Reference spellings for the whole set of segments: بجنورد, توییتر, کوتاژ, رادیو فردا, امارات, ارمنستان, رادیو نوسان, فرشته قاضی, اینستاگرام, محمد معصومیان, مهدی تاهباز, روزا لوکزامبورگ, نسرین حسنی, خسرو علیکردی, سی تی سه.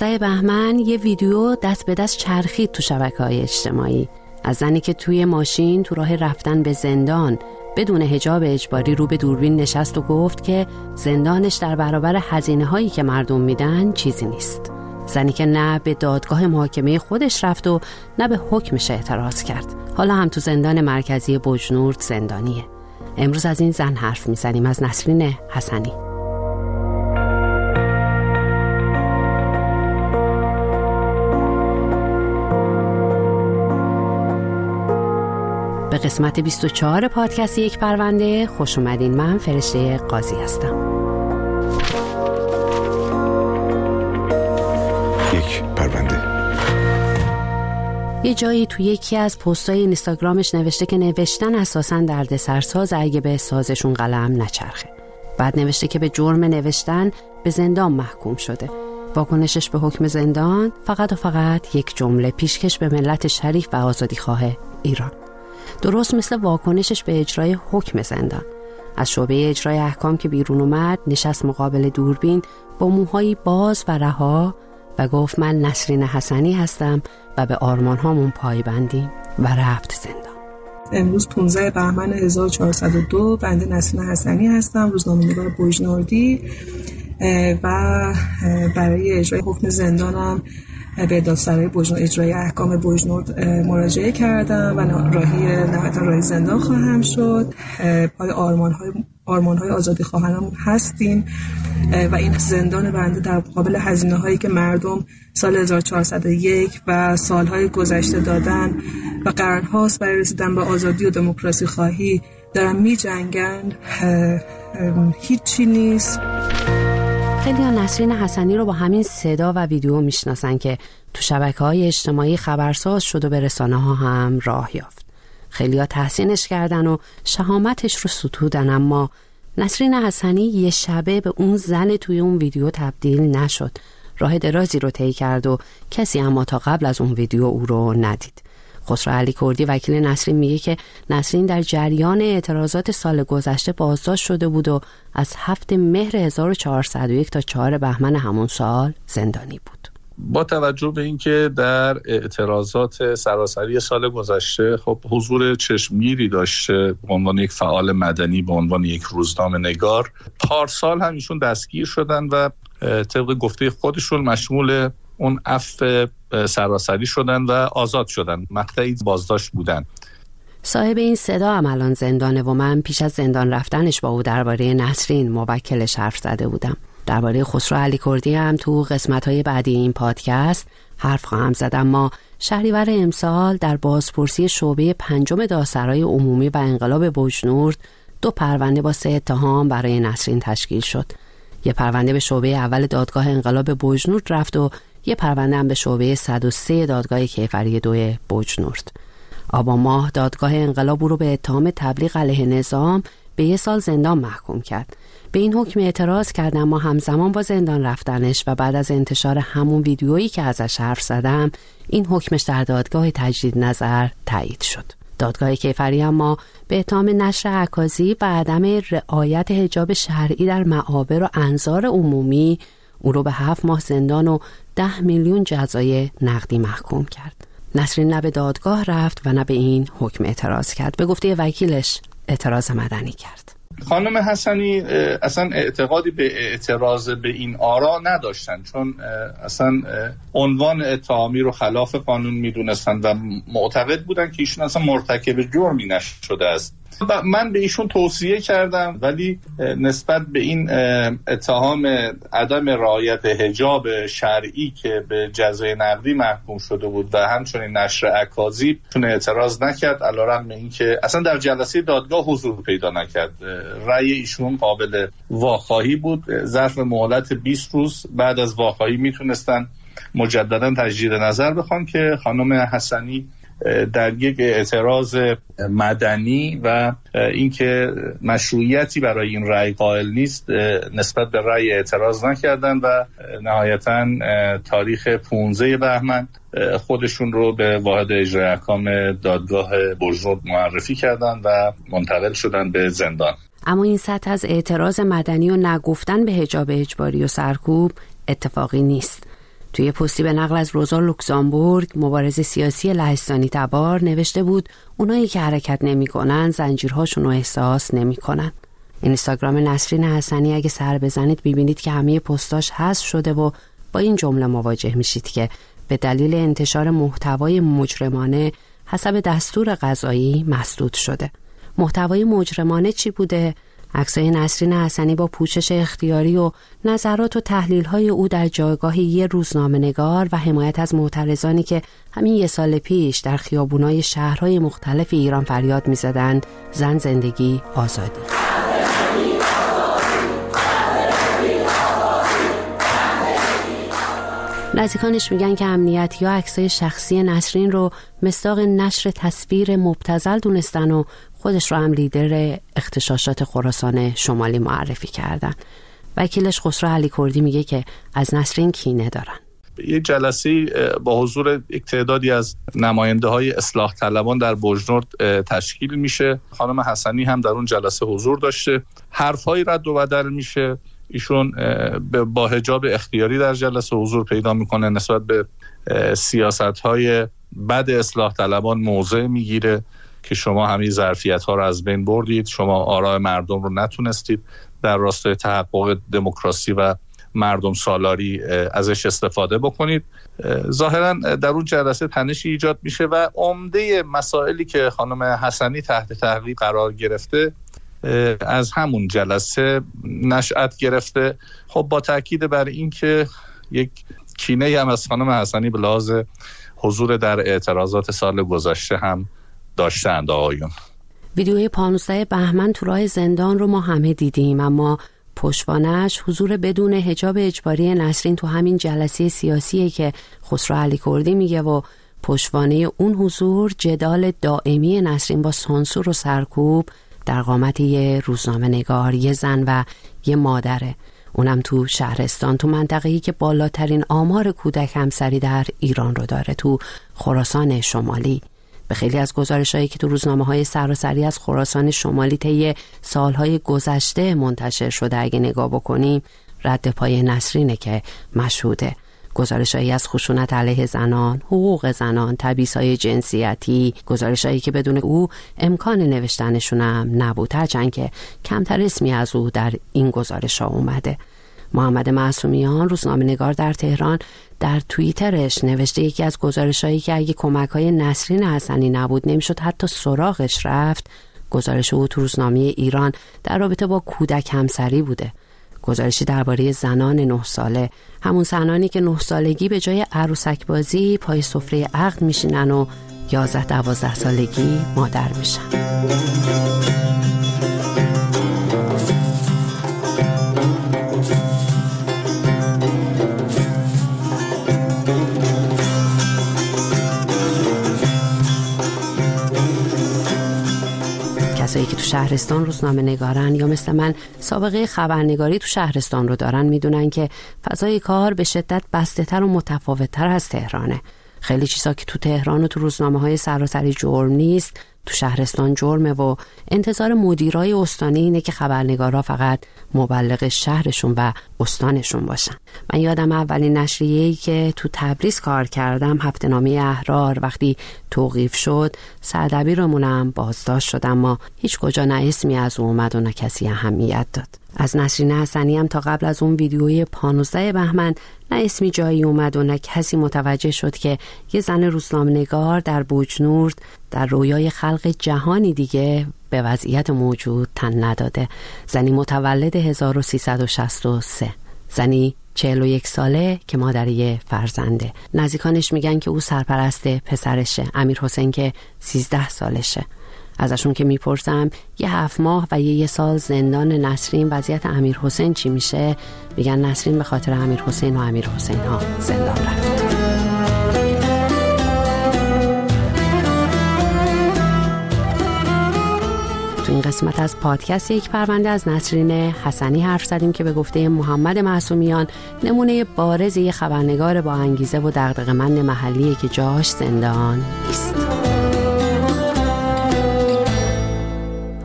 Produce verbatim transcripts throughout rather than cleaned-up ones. پانزده بهمن یه ویدیو دست به دست چرخید تو شبکه‌های اجتماعی از زنی که توی ماشین تو راه رفتن به زندان بدون حجاب اجباری رو به دوربین نشست و گفت که زندانش در برابر هزینه‌هایی که مردم میدن چیزی نیست. زنی که نه به دادگاه محاکمه خودش رفت و نه به حکمش اعتراض کرد. حالا هم تو زندان مرکزی بجنورد زندانیه. امروز از این زن حرف میزنیم، از نسرین حسنی. به قسمت بیست و چهار پادکست یک پرونده خوش اومدین. من فرشته قاضی هستم. یک پرونده. یه جایی تو یکی از پست‌های اینستاگرامش نوشته که نوشتن اساساً دردسرساز اگه به سازشون قلم نچرخه. بعد نوشته که به جرم نوشتن به زندان محکوم شده. واکنشش به حکم زندان فقط و فقط یک جمله: پیشکش به ملت شریف و آزادیخواه ایران. درست مثل واکنشش به اجرای حکم زندان. از شعبه اجرای احکام که بیرون اومد، نشست مقابل دوربین با موهای باز و رها و گفت من نسرین حسنی هستم و به آرمان هامون پایبندیم، و رفت زندان. امروز پانزده بهمن هزار و چهارصد و دو، بنده نسرین حسنی هستم، روزنامه‌نگار بجنوردی، و برای اجرای حکم زندانم به دادسرای بجنورد اجرای احکام بجنورد مراجعه کردم و راهی نهایتا راهی زندان خواهم شد. پای آرمان‌های آرمان‌های آزادی خواهانم هستیم و این زندان بنده در مقابل هزینه‌هایی که مردم سال هزار و چهارصد و یک و سال‌های گذشته دادن و قرن‌هاست برای رسیدن به آزادی و دموکراسی خواهی دارن می‌جنگن، هیچی نیست. خیلی ها نسرین حسنی رو با همین صدا و ویدیو میشناسن که تو شبکه‌های اجتماعی خبرساز شد و به رسانه‌ها هم راه یافت. خیلی ها تحسینش کردن و شهامتش رو ستودن، اما نسرین حسنی یه شبه به اون زن توی اون ویدیو تبدیل نشد. راه درازی رو طی کرد و کسی اما تا قبل از اون ویدیو او رو ندید. خسرو علیکردی وکیل نسرین میگه که نسرین در جریان اعتراضات سال گذشته بازداشت شده بود و از هفتم مهر هزار و چهارصد و یک تا چهارم بهمن همون سال زندانی بود. با توجه به اینکه در اعتراضات سراسری سال گذشته خب حضور چشمگیری داشته به عنوان یک فعال مدنی، به عنوان یک روزنامه نگار، پارسال هم ایشون دستگیر شدن و طبق گفته خودشون مشمول اون عفو سراسری شدن و آزاد شدن، مقطعی بازداشت بودن. صاحب این صدا هم الان زندانه و من پیش از زندان رفتنش با او درباره نسرین موکلش حرف زده بودم. درباره خسرو علیکردی هم تو قسمت‌های بعدی این پادکست حرف خواهم زد، اما شهریور امسال در بازپرسی شعبه پنجم دادسرای عمومی و انقلاب بجنورد دو پرونده با سه اتهام برای نسرین تشکیل شد. یه پرونده به شعبه اول دادگاه انقلاب بجنورد رفت و یه پرونده هم به شعبه صد و سه دادگاه کیفری دو بجنورد. آبان ماه دادگاه انقلاب رو به اتهام تبلیغ علیه نظام به یه سال زندان محکوم کرد. به این حکم اعتراض کرد، اما همزمان با زندان رفتنش و بعد از انتشار همون ویدیویی که ازش حرف زدم، این حکمش در دادگاه تجدید نظر تایید شد. دادگاه کیفری اما به اتهام نشر عکاسی و عدم رعایت حجاب شرعی در معابر و انظار عمومی او رو به هفت ماه زندان و ده میلیون جزای نقدی محکوم کرد. نسرین نه به دادگاه رفت و نه به این حکم اعتراض کرد. به گفته وکیلش اعتراض مدنی کرد. خانم حسنی اصلا اعتقادی به اعتراض به این آرا نداشتن، چون اصلا عنوان اتهامی رو خلاف قانون میدونستن و معتقد بودن که ایشون اصلا مرتکب جرمی نشده است. من به ایشون توصیه کردم، ولی نسبت به این اتهام عدم رعایت حجاب شرعی که به جزای نقدی محکوم شده بود و همچنین نشر اکاذیب اعتراض نکرد، علیرغم اینکه اصلا در جلسه دادگاه حضور پیدا نکرد. رأی ایشون قابل واخواهی بود. ظرف مهلت بیست روز بعد از واخواهی میتونستن مجددا تجدید نظر بخوان که خانم حسنی در یک اعتراض مدنی و اینکه مشروعیتی برای این رأی قائل نیست نسبت به رأی اعتراض نکردند و نهایتاً تاریخ پانزده بهمن خودشون رو به واحد اجرای احکام دادگاه بجنورد معرفی کردند و منتقل شدن به زندان. اما این سطح از اعتراض مدنی و نگفتن به حجاب اجباری و سرکوب اتفاقی نیست. توی پستی به نقل از روزا لوکزامبورگ، مبارز سیاسی لهستانی تبار، نوشته بود اونایی که حرکت نمی کنن زنجیرهاشون رو احساس نمی کنن. اینستاگرام نسرین حسنی اگه سر بزنید ببینید که همه پستاش حذف شده و با این جمله مواجه میشید که به دلیل انتشار محتوای مجرمانه حسب دستور قضایی مسدود شده. محتوای مجرمانه چی بوده؟ عکسای نسرین حسنی با پوشش اختیاری و نظرات و تحلیل‌های او در جایگاه یه روزنامه‌نگار و حمایت از معترضانی که همین یه سال پیش در خیابونای شهرهای مختلف ایران فریاد می‌زدند زن، زندگی، آزادی. نزدیکانش میگن که امنیت یا عکسای شخصی نسرین رو مصداق نشر تصویر مبتذل دونستن و خودش رو هم لیدر اغتشاشات خراسان شمالی معرفی کردن. وکیلش خسرو علیکردی میگه که از نسرین کینه دارن. یک جلسه با حضور یک تعدادی از نماینده‌های اصلاح طلبان در بجنورد تشکیل میشه. خانم حسنی هم در اون جلسه حضور داشته. حرف‌های رد و بدل میشه. ایشون با حجاب اختیاری در جلسه حضور پیدا میکنه، نسبت به سیاست‌های بد اصلاح طلبان موضع میگیره که شما همین ظرفیت‌ها رو از بین بردید، شما آراء مردم رو نتونستید در راستای تحقق دموکراسی و مردم سالاری ازش استفاده بکنید. ظاهراً در اون جلسه تنشی ایجاد میشه و عمده مسائلی که خانم حسنی تحت تحقیق قرار گرفته از همون جلسه نشأت گرفته. خب با تاکید بر این که یک کینه هم از خانم حسنی به لحاظ حضور در اعتراضات سال گذشته هم داشتند آقایون. ویدیوی پانزده بهمن تو راه زندان رو ما همه دیدیم، اما پشتوانه‌اش حضور بدون حجاب اجباری نسرین تو همین جلسه سیاسیه که خسرو علیکردی میگه و پشتوانه اون حضور جدال دائمی نسرین با سانسور و سرکوب در قامت یه روزنامه نگار، یه زن و یه مادره، اونم تو شهرستان، تو منطقه‌ای که بالاترین آمار کودک همسری در ایران رو داره، تو خراسان شمالی. به خیلی از گزارش‌هایی که تو روزنامه‌های سراسری از خراسان شمالی طی سال‌های گذشته منتشر شده اگه نگاه بکنیم، رد پای نسرینه که مشهوده. گزارش‌هایی از خشونت علیه زنان، حقوق زنان، تبعیض‌های جنسیتی، گزارش‌هایی که بدون او امکان نوشتنشون هم نبود، هرچند که کمتر اسمی از او در این گزارش‌ها اومده. محمد معصومیان، روزنامه‌نگار در تهران، در توییترش نوشته یکی از گزارش‌هایی که اگه کمک‌های نسرین حسنی نبود نمی‌شد حتی سراغش رفت، گزارش او تو روزنامه ایران در رابطه با کودک همسری بوده. گزارشی درباره زنان نه ساله، همون زنانی که نه سالگی به جای عروسک بازی پای سفره عقد میشینن و یازده دوازده سالگی مادر میشن. کسایی که تو شهرستان روزنامه نگارن یا مثل من سابقه خبرنگاری تو شهرستان رو دارن میدونن که فضای کار به شدت بسته تر و متفاوت تر از تهرانه. خیلی چیزا که تو تهران و تو روزنامه های سراسری جرم نیست، تو شهرستان جرمه و انتظار مدیرای استانی اینه که خبرنگارا فقط مبلغ شهرشون و استانشون باشن. من یادم اولین نشریه‌ای که تو تبریز کار کردم، هفته‌نامه احرار، وقتی توقیف شد سردبیرمونم بازداشت شد، اما هیچ کجا نه اسمی از او اومد و نه کسی اهمیت داد. از نسرین حسنی هم تا قبل از اون ویدیوی پانزده بهمن نه اسمی جایی اومد و نه کسی متوجه شد که یه زن روزنامه‌نگار در بجنورد در رویای خلق جهانی دیگه به وضعیت موجود تن نداده. زنی متولد هزار و سیصد و شصت و سه، زنی چهل و یک ساله که مادر یه فرزنده. نزدیکانش میگن که او سرپرست پسرشه، امیر حسین که سیزده سالشه. ازشون که میپرسم یه هفت ماه و یه یه سال زندان نسرین، وضعیت امیر حسین چی میشه؟ میگن نسرین به خاطر امیر حسین و امیر حسین ها زندان رفت. تو این قسمت از پادکست یک پرونده از نسرین حسنی حرف زدیم که به گفته محمد معصومیان نمونه بارز یه خبرنگار با انگیزه و دغدغه‌مند محلیه که جاش زندان نیست.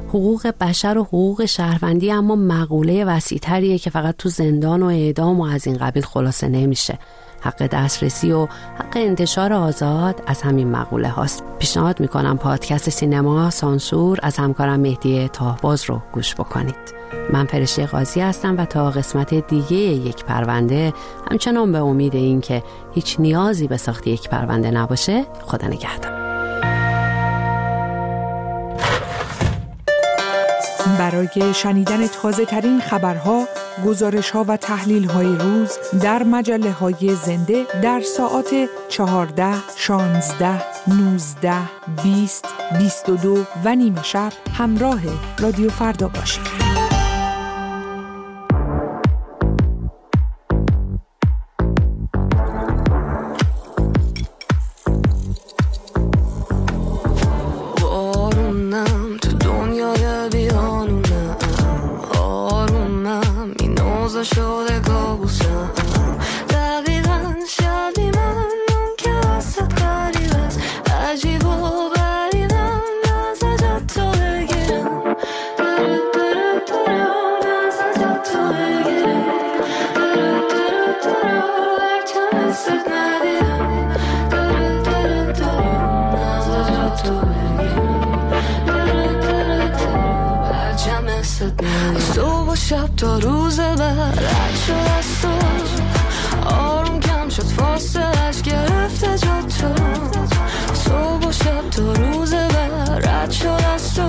حقوق بشر و حقوق شهروندی اما مقوله وسیع‌تریه که فقط تو زندان و اعدام و از این قبیل خلاصه نمیشه. حق دسترسی و حق انتشار آزاد از همین مقوله هاست. پیشنهاد میکنم پادکست سینما سانسور از همکارم مهدی تاهباز رو گوش بکنید. من فرشته قاضی هستم و تا قسمت دیگه یک پرونده همچنان به امید این که هیچ نیازی به ساخت یک پرونده نباشه، خدا نگهدار. برای شنیدن تازه ترین خبرها، گزارش ها و تحلیل های روز در مجله های زنده در ساعات چهارده، شانزده، نوزده، بیست، بیست و دو و نیمه شب همراه رادیو فردا باشید. صبح و شب تا روز بعد رد شد از تو، آروم کم شد فاصلش، گرفته جا تو. صبح و شب تا روز بعد رد شد از تو،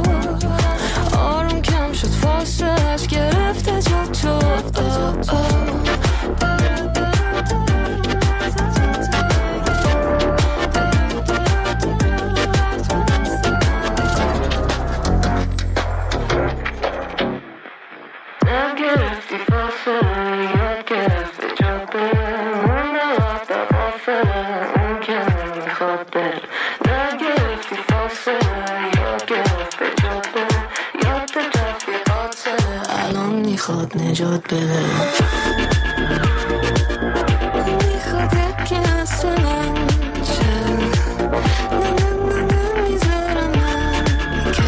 آروم کم شد فاصلش، گرفته جا تو. میخواد نجات بده، میخواد که اصلا چه نه نه نه میذارم من که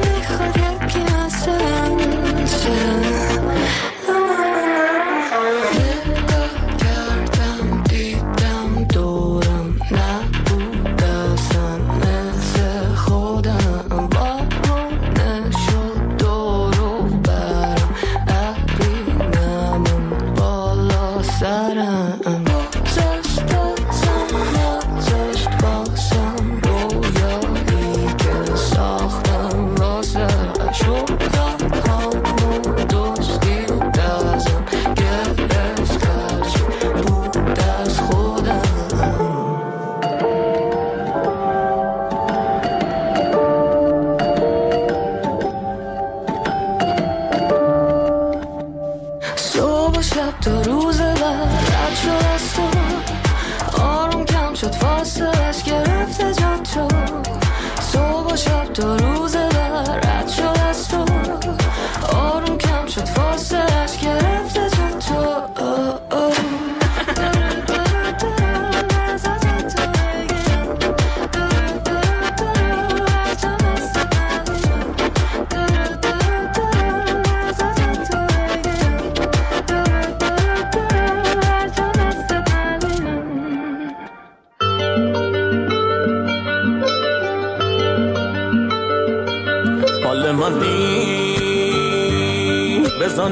میخواد که اصلا چه نگاه کردم دیدم دورم نبود اصلا مثل خودم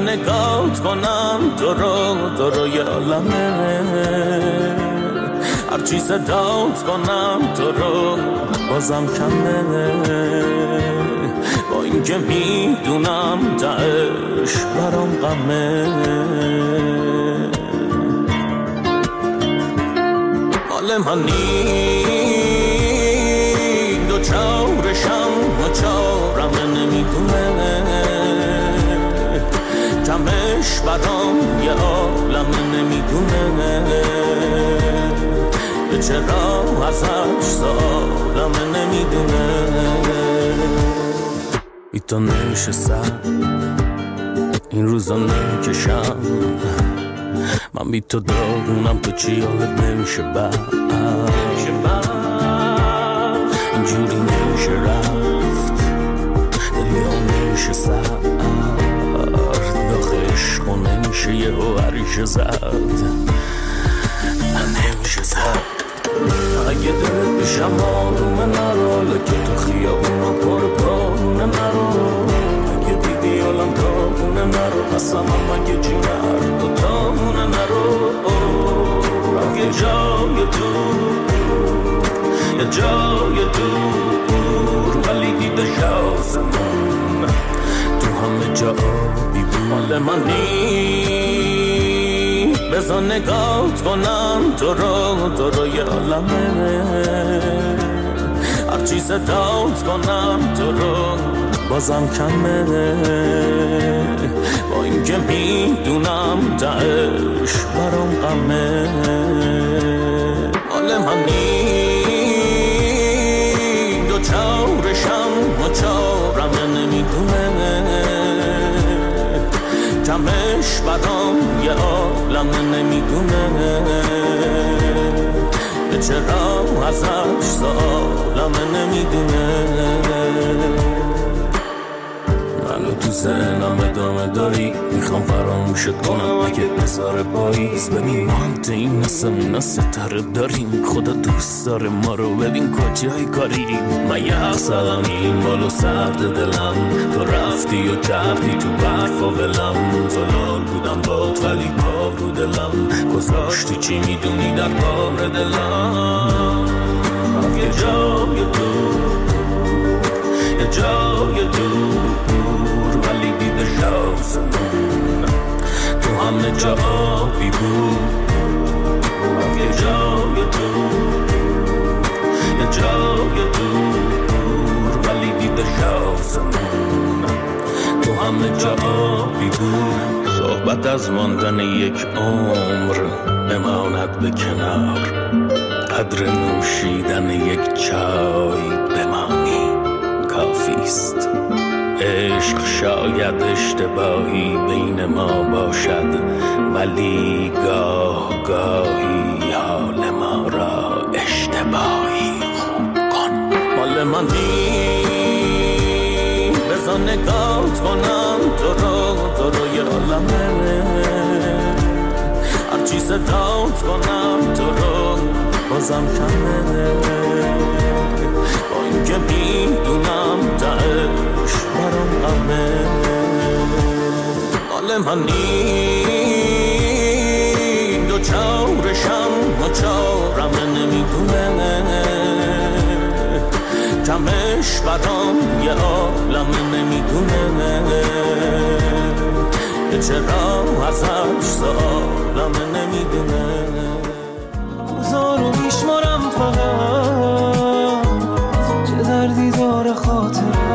نگات کنم تو رو تو رو یه عالمه، هرچی صدات کنم تو رو بازم کمه. با این که میدونم تهش برام غمه، حال من نی دو چارشم و چارمه، نمیدونه کمش برام یه عالم، نمیدونه به چرا ازش سالم، نمیدونه بی تو نشستم این روزا نکشم، من بی تو داغونم، تو چی حالت نمیشه بعد، اینجوری نمیشه رفت دلیا نشستم داخل عشق و نمیشه یه هو عریشه زد، من نمیشه زن اگه دلت میشم آرومه نراله که تو خیابونا پر بارونه نراله اگه دیدی آلم داغونه نراله اصلا من اگه جیگر دو داغونه نراله اگه جای دور یه جای دور ولی دیده شاسمون تو همه جا بیبال منی بزن نگاهت کنم تو رو تو رو یه عالمه هر چی صدات کنم تو رو بازم کمه با این که میدونم تهش برام غمه عالم همی دو چارشم و چارم نمیدونه کمش برام یه عالم نمیدونه به چرا ازش سآلم نمیدونه منو تو سنم ادامه داری میخوام فراموشت کنم اگه بزار پاییز ببین ما همته این نسم نسه تره داریم خدا دوست داره ما رو ببین کجای کاریم من یخ زدم این بالو سرد دلم تو رفتی و کردی تو برف و ولم زلال بودم باد ولی پا رو دلم گذاشتی چی میدونی در بار دلم یه جای دور یه جای دور ولی دیده شاسمون تو همه جا آبی بود یه جای دور یه جای دور ولی دیده شاسمون تو همه جا آبی بود صحبت از ماندن یک عمر بماند به کنار قدر نوشیدن یک چای بمانی کافیست عشق شاید اشتباهی بین ما باشد ولی گاه گاهی حال ما را اشتباهی خوب کن مال منی بزن نگاهت کنم تو رو تو رو یه عالمه هرچی صدات کنم تو رو بازم کمه با این که میدونم تهش برام غمه عالم همی دو چارشم و چارمه نمیدونه کمش برام یه عالمه نمیدونه که چرا ازش سآلمه نمیدونه زارو میشمارم فقط چه دردی داره خاطرات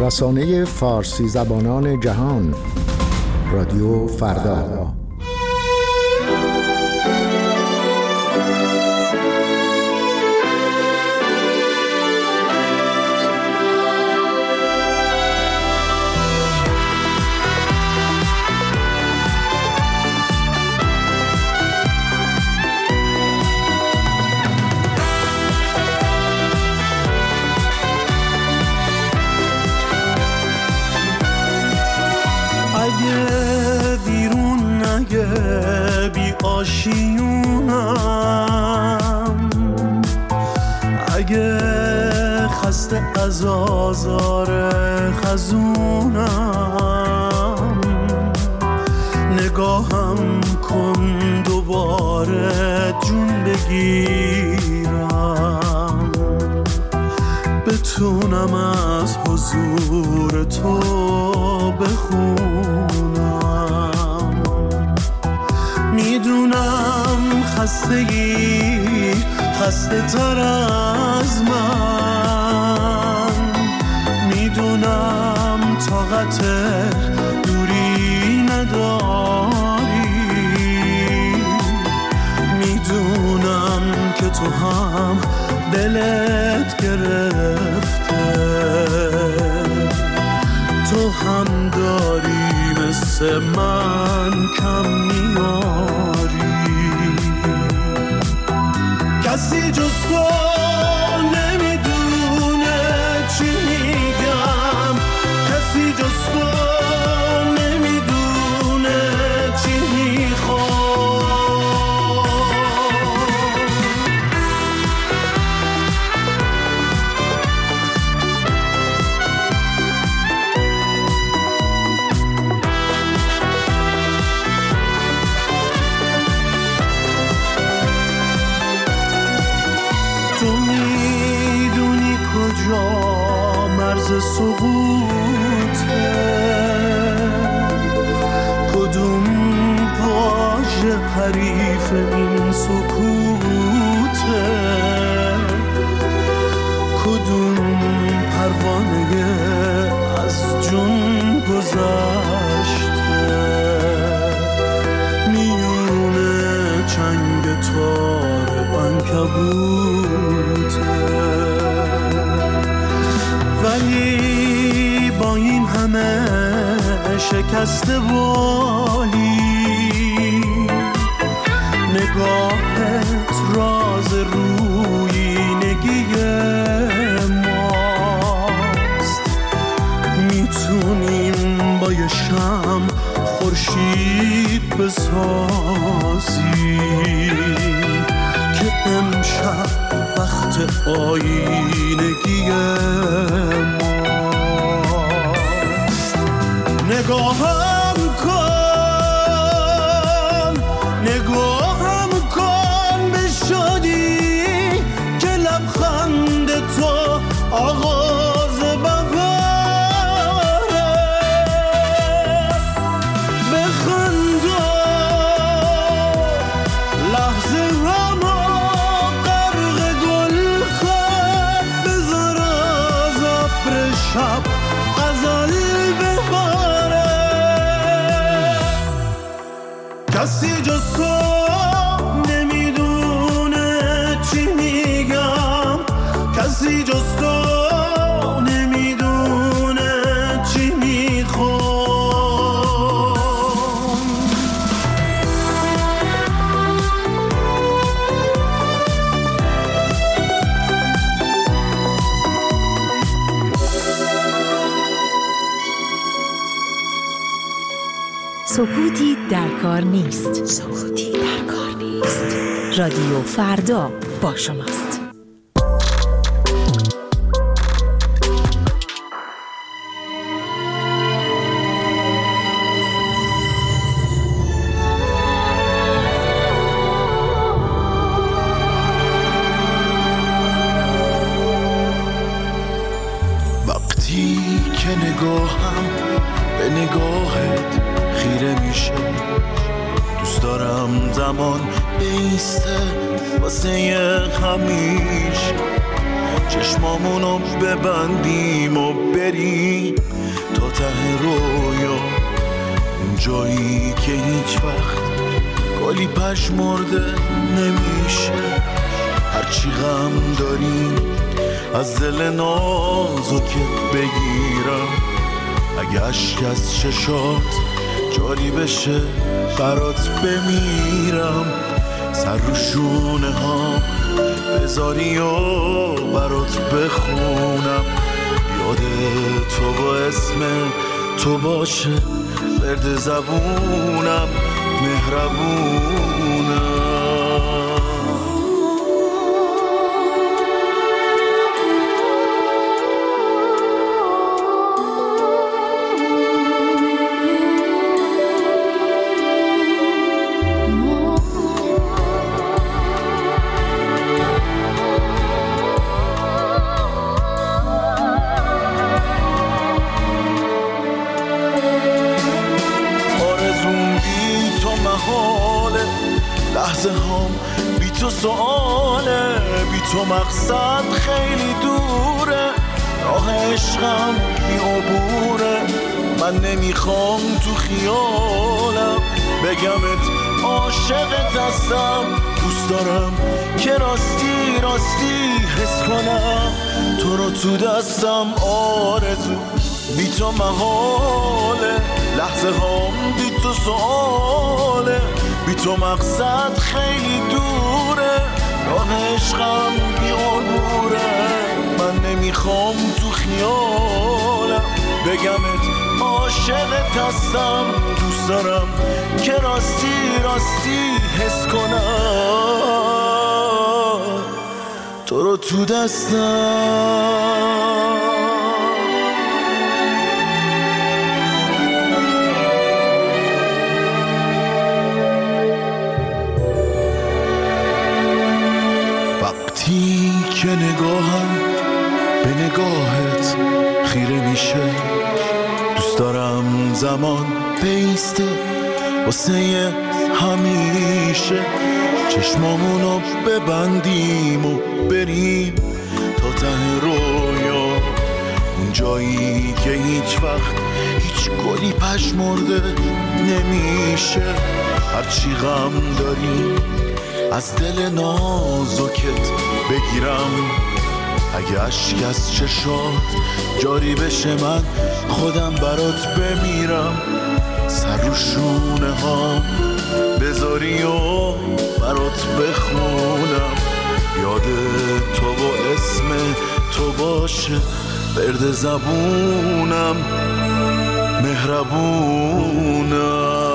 رسانه فارسی زبانان جهان رادیو فردا آشیونم اگه خسته از آزار خزونم نگاهم کن دوباره جون بگیرم بتونم از حضور تو بخونم میدونم خستگی خسته تر از من میدونم طاقت دوری نداری میدونم که تو هم دلت گرفته دست من کم میاری، کسی جز تو نمیدونه چی میگم، کسی جز تو نمیدونه چی مرز سقوطه، کدوم واژ حریف این سکوته، کدوم پروانه از جون گذشته میون چنگ تار عنکبوته. ولی با این همه شکست والی، نگاهت راز رویینگی ماست، میتونیم با یه شم خورشید بسازیم که امشب وقت آینگی ماست. نگاهم کن، نگاهم کن به شادی که لبخند تو آغاز بهاره، بخنده لحظه را شب غزل بخاره، کسی جز تو نمیدونه چی میگم، کسی جز تو نمیدونه چی میخوام. سکوتی در کار نیست، سکوتی در کار نیست. رادیو فردا با شماست. وقتی که نگاهم به نگاهت خیره میشه، دوست دارم زمان بیسته واسه همیشه، چشمامونو ببندیم و بریم تا ته رویا، اون جایی که هیچ وقت گلی پشمرده نمیشه. هرچی غم داریم از دل نازکت بگیرم، اگه اشک از چشات جاری بشه برات بمیرم، سر رو شونه ها بذاری و برات بخونم، یاد تو با اسم تو باشه برد زبونم، مهربونم. تو مقصد خیلی دوره، راه عشقم بی عبوره، من نمیخوام تو خیالم بگمت عاشقت هستم، دوست دارم که راستی راستی حس کنم تو رو تو دستم، آرزو بی تو محاله، لحظه هم دید تو سؤاله، بی تو مقصد خیلی دوره، راه عشقم بی عبوره. من نمیخوام تو خیالم بگمت عاشقت هستم، دوست دارم که راستی راستی حس کنم تو رو تو دستم. وقتی که نگاهم به نگاهت خیره میشه، دوست دارم زمان بیسته واسه همیشه، چشمامونو ببندیم و بریم تا ته رویا، اون جایی که هیچ وقت هیچ گلی پژمرده نمیشه. هرچی غم داری از دل نازکت بگیرم، اگه اشک از چشات جاری بشه من خودم برات بمیرم. سر رو شونه ها بذاری و برات بخونم، یاد تو و اسم تو باشه برد زبونم، مهربونم.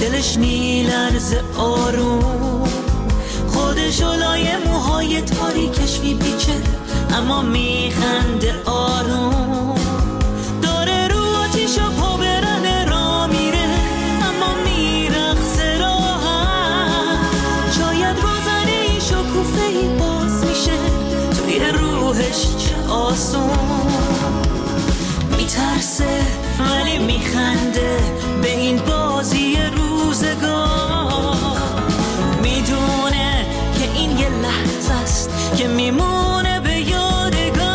دلش میلرزه آروم، خودشو لای موهای تاریکش میپیچه اما میخنده آروم، داره رو آتیشو پا برهنه را میره اما میرخصه راهم. شاید روزنه این شکوفه‌ای باز میشه توی روحش، چه آسون. میترسه ولی میخنده به این بازی روزگار، میدونه که این یه لحظه است که میمونه به یادگار.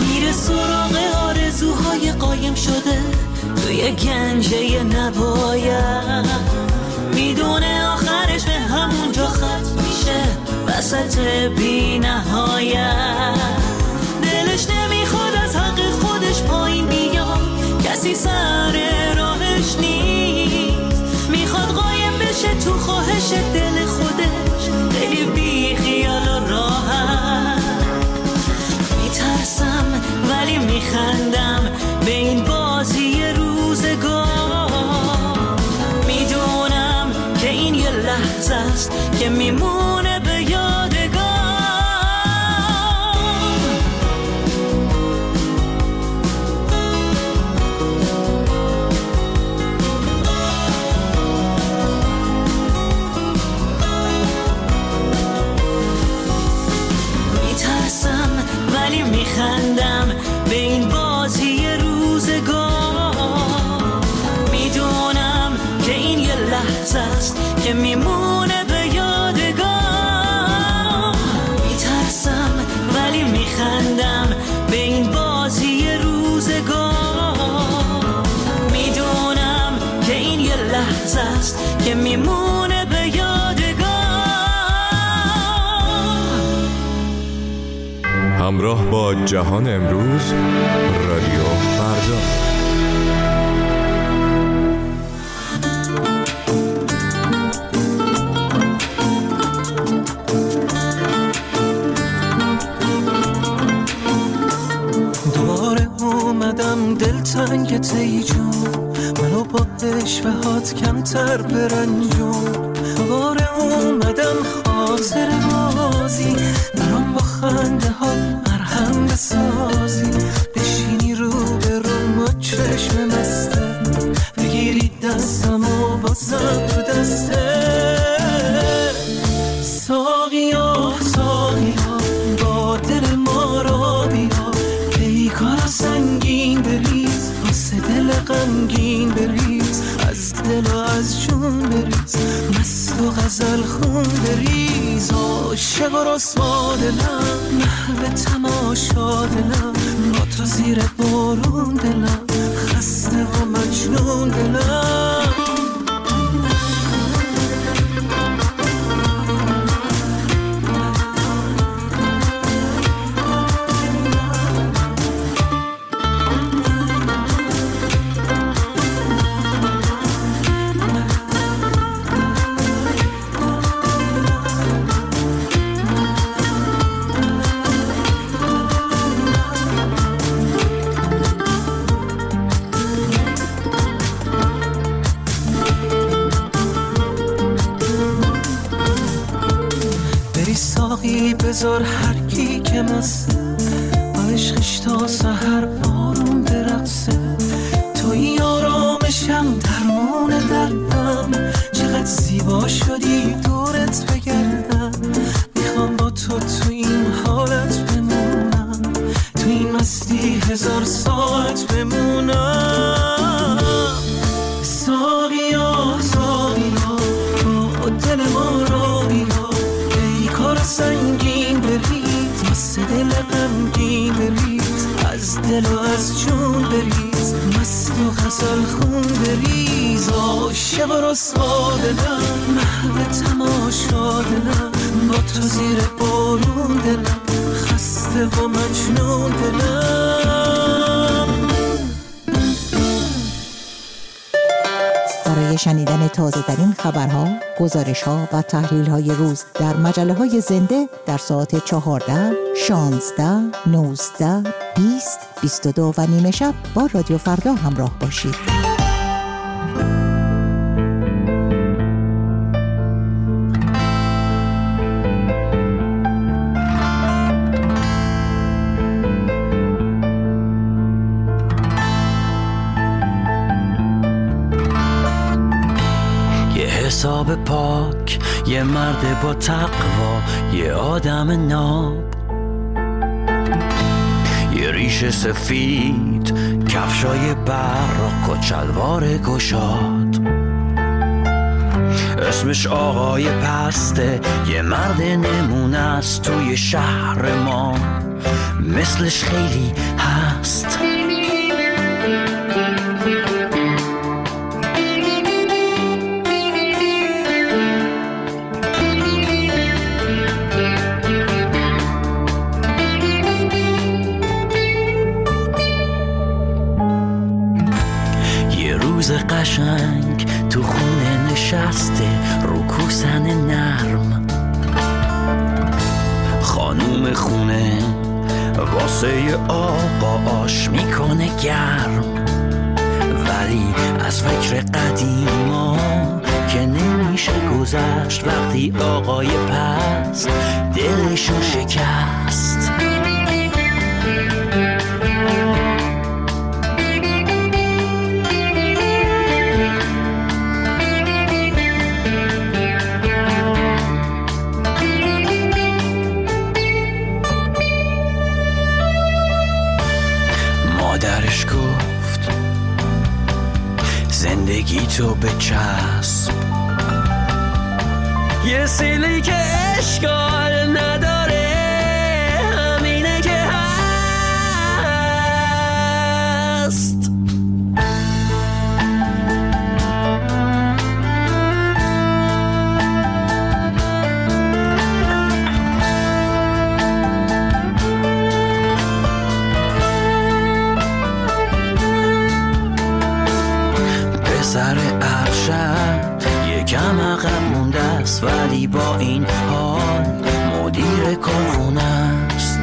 میره سراغ آرزوهای قایم شده توی گنجه نباید، میدونه آخرش به همونجا ختم میشه وسط بی نهایت. دلش نمیخواد از حق خودش پایین بیاد، کسی سر راهش نیست، میخواد قایم بشه تو خواهش دل خودش، خیلی بی خیال و راحت. میترسم ولی میخندم به این بازی روزگار، این یه لحظه است که میمونه به یادگار. میترسم ولی میخندم به این بازی روزگار، میدونم که این یه لحظه است که میمونه به یادگار. میترسم ولی میخندم به این بازی روزگار، میدونم که این یه لحظه است که میمونه به یادگار. همراه با جهان امروز، رادیو فردا. دلم دل تنگت ای جون، منو با عشوهات کمتر برنجون. دوباره اومدم خاطر بازی، برام با خنده ها مرهم بسازی. بشینی رو به رو ما چشم مسته، بگیری دستم و بازم تو دسته. ساقی ها ساقی ها با دل ما را بیا، پیکار سنگین بریز واسه دل غمگین بریز، از دل و از جون بریز مست و غزل خون بریز. عاشق و رسوا دلم محو تماشا دلم، با تو زیر بارون دلم خسته و مجنون دلم. بذار هر کی که مست با عشقش تا سحر بارون برقصه، توی آرامشم درمون دردم. چقدر زیبا شدی دورت بگردم، میخوام با تو تو این حالت بمونم، تو این مستی هزار ساعت بمونم. ساقی ها ساقی ها با دل ما را بیا، پیکار سنگی واسه دل غمگین بریز، از دل و از جون بریز مست و غزل خون بریز. عاشق و رسوا دلم محو تماشا دلم، با تو زیر بارون دلم خسته و مجنون دلم. برای شنیدن تازه ترین خبرها، گزارش‌ها و تحلیل‌های روز در مجله‌های زنده در ساعت چهارده، شانزده، نوزده، بیست، بیست و دو و نیمه شب با رادیو فردا همراه باشید. حساب پاک، یه مرد با تقوا، یه آدم ناب، یه ریش سفید، کفشای براق و چلوار گشاد. اسمش آقای پسته، یه مرد نمونه است توی شهر ما، مثلش خیلی هست. قشنگ تو خونه نشسته رو کوسن نرم، خانوم خونه واسه آقا آش میکنه گرم، ولی از فکر قدیما که نمیشه گذشت وقتی آقای پس دلشو شکست. تو بچسب یه سیلی که اشکال نداره، همینه که هست. سر ارشد یکم عقب مونده است، ولی با این حال مدیر کارخونه است.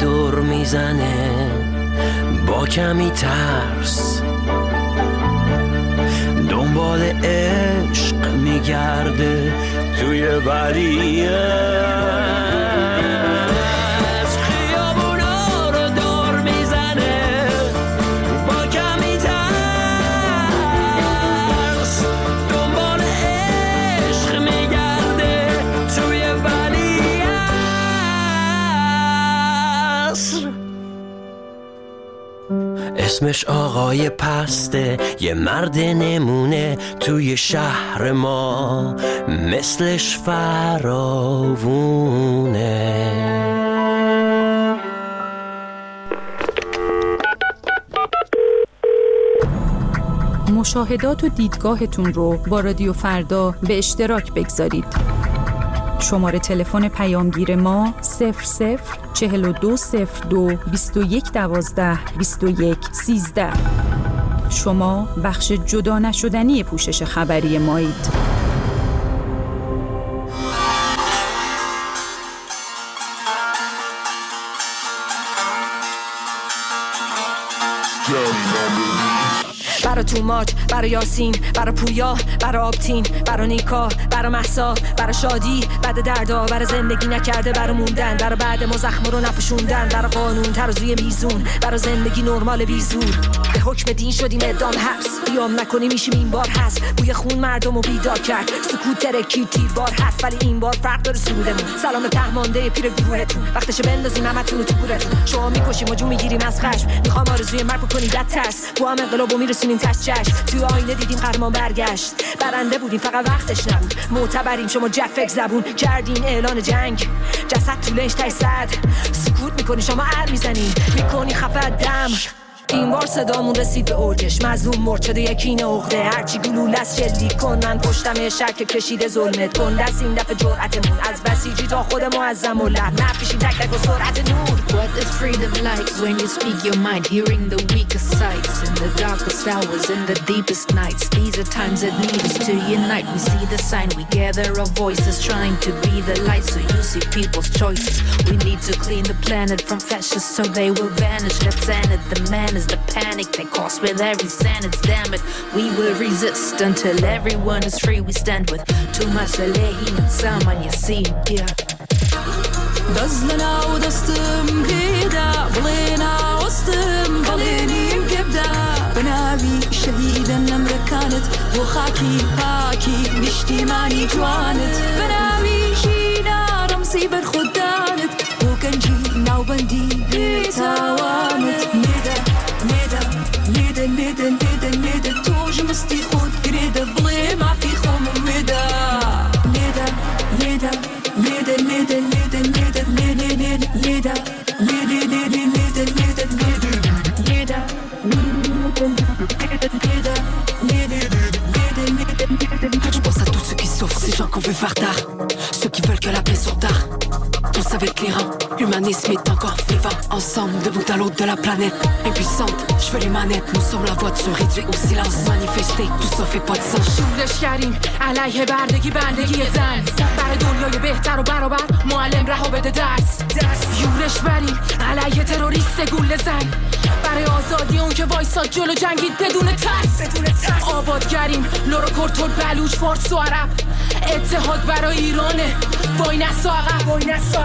دور میزنه با کمی ترس، دنبال عشق میگرده توی بریه. اسمش آقای پسته، یه مرد نمونه توی شهر ما، مثلش فراوونه. مشاهدات و دیدگاهتون رو با رادیو فردا به اشتراک بگذارید. شماره تلفن پیامگیر ما صفر صفر چهل و دو صفر دو بیست و یک دوازده بیست و یک سیزده. شما بخش جدا نشدنی پوشش خبری مایید. برا توماج، برا یاسین، برا پویا، برا آبتین، برا نیکا، برا محسا، برا شادی، بعد دردا، برا زندگی نکرده، برا موندن، برا بعد ما زخم رو نپوشوندن، برا قانون ترازوی میزون، برا زندگی نرمال بیزور. به حکم دین شدیم ادام هست، بیام نکنی میشیم این بار هست. بوی خون مردم رو بیدار کرد، سکوت ترکی تیر بار هست، ولی این بار فرق داره سرودمون. سلام تهمانده پیر گروهتون، وقتشه بندازیم همتون رو تو گورتون. شما میکشیم و جون میگیریم از خشم، میخوام آرزوی مرگ بکنید از ترس. با هم انقلاب رو میرسونیم چشم، توی آینه دیدیم قهرمان برگشت، برنده بودیم فقط وقتش نبود. معتبریم شما جفک زبون، کردین اعلان جنگ، جسد طولش تای صد، سکوت میکنی شما عر میزنی، میکنی خفه دم. این بار صدامون رسید به اوجش، مظلوم مرد شده یکین عقده، هرچی گلوله است شلیک کن، من پشتم شرک کشیده ظلمت کن. دست این دفعه جرأتمون از بسیجی تا خود معظم و لحن، نفیشیم تک تک و سرعت نور. What is freedom like when you speak your mind, hearing the weakest sides in the darkest hours, in the deepest nights. These are times that need us to unite. We see the sign, we gather our voices, trying to be the light, so you see people's choices. We need to clean the planet from fascists, so they will vanish. Let's end it, the man is the panic they cause with every sentence. Damn it, we will resist until everyone is free. We stand with too much alehin saman yasin. Yeah, dazlana udastim gida blina ustim balini gebda banavi shadida namra kanat wo khaki baki mishti mani jwanat banavi shina ramsi bar khudanat wo kanji now bandi tawanat nida ندن ندن ندن ندن توج مستی خود گریده بله ما فی خم میده ندن ندن ندن ندن ندن ندن ندن ندن ندن ندن ندن ندن ندن Je pense à tous ceux qui souffrent, ces gens qu'on veut faire tard, ceux qui veulent que la paix soit tard. Tous avec les rangs, l'humanisme est encore vivant. Ensemble, debout à l'autre de la planète, impuissante, je veux les manettes. Nous sommes la voiture réduite au silence, manifester, tout ça fait pas de sens. شورش کریم علیه بردگی بندگی زن، برای دنیای بهتر و برابر معلم رها بده درس. شورش بریم علیه تروریست گول زن، برای آزادی اون که وایساد جلو جنگید بدون ترس. آبادگریم لورا کورتور بلوچ فارس و عرب، اتحاد برای ایرانه وای نسا عقب.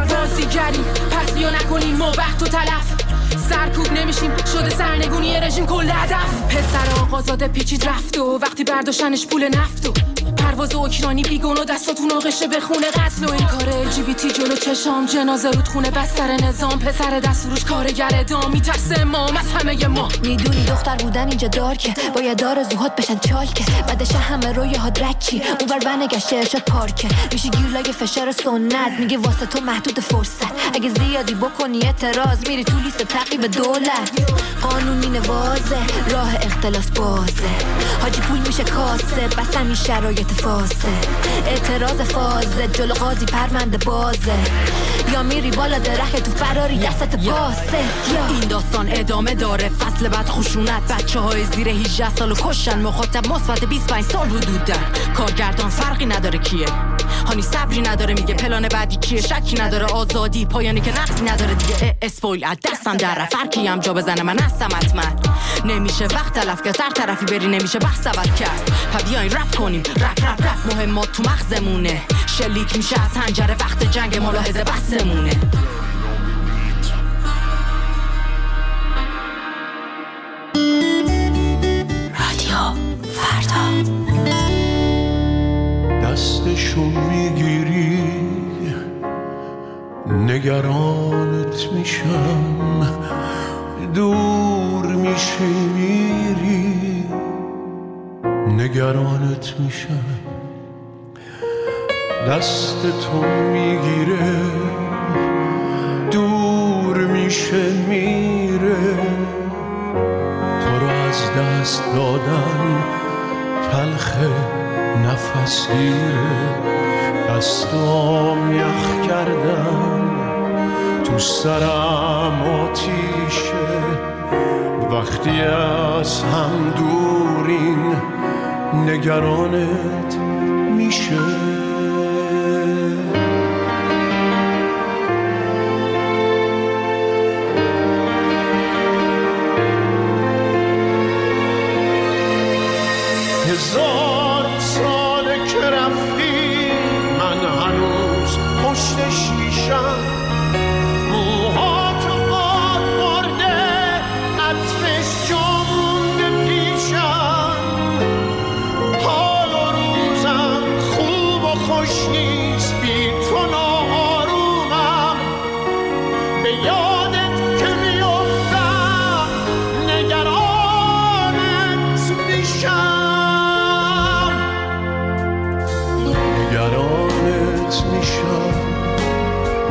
بازیگریم پس بیا نکنیم ما وقت و تلف، سرکوب نمیشیم شده سرنگونی رژیم کل هدف. پسر آقازاده پیچید رفت و وقتی برداشتنش پول نفت و پرواز اوکراینی بیگون و دستاتون آغشه به خونه قتل و این کار ال جی بی تی جلو چشام، جنازه رودخونه بستر نظام، پسر دستفروش کارگر ادام، میترسه مام از همه ما. میدونی دختر بودن اینجا دار که باید دار زوحات بشن چالکه، بعدش همه رویاهات رکی اونور بنگشته ارشاد پارکه، ریشه گیر لای فشار سنت میگه واسه تو محدود فرصت، اگه زیادی بکنی اعتراض میری تو لیست تعقیب دولت. قانونی نوازه راه اختلاس بازه، حاجی پول میشه کاسه بس همین شرایط فاسه، اعتراض فازه جلو قاضی پرونده بازه، یا میری بالا درخت تو فراری دستت باسه. این داستان ادامه داره، فصل بعد خشونت، بچه های زیر هجده سالو کشن، مخاطب مثبت بیست و پنج سال حدودن، کارگردان فرقی نداره کیه، هانی صبری نداره میگه پلان بعدی چیه، شکی نداره آزادی پایانی که نقصی نداره دیگه. اسپویل از دستم در رفت، هرکی هم جا بزنه من هستم حتما. نمیشه وقت تلف کرد، هر طرفی بری نمیشه بحث سبد کرد. پا بیاین رپ کنیم، رپ رپ رپ مهمات تو مغزمونه، شلیک میشه از حنجره وقت جنگ ملاحظه بحثمونه. دستشو میگیری نگرانت میشم، دور میشی میری نگرانت میشم. دستتو میگیره دور میشه میره، تو رو از دست دادن تلخه نفس گیره. دستام یخ کردم تو سرم آتیشه، وقتی از هم دورین نگرانت میشه.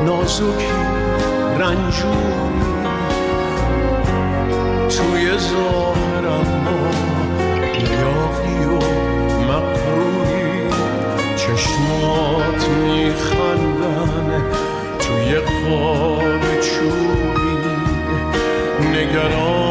نازکی رنجوری توی ظاهرم ما یاقی و مقروری، چشمات میخندن توی قاب چوبی، نگران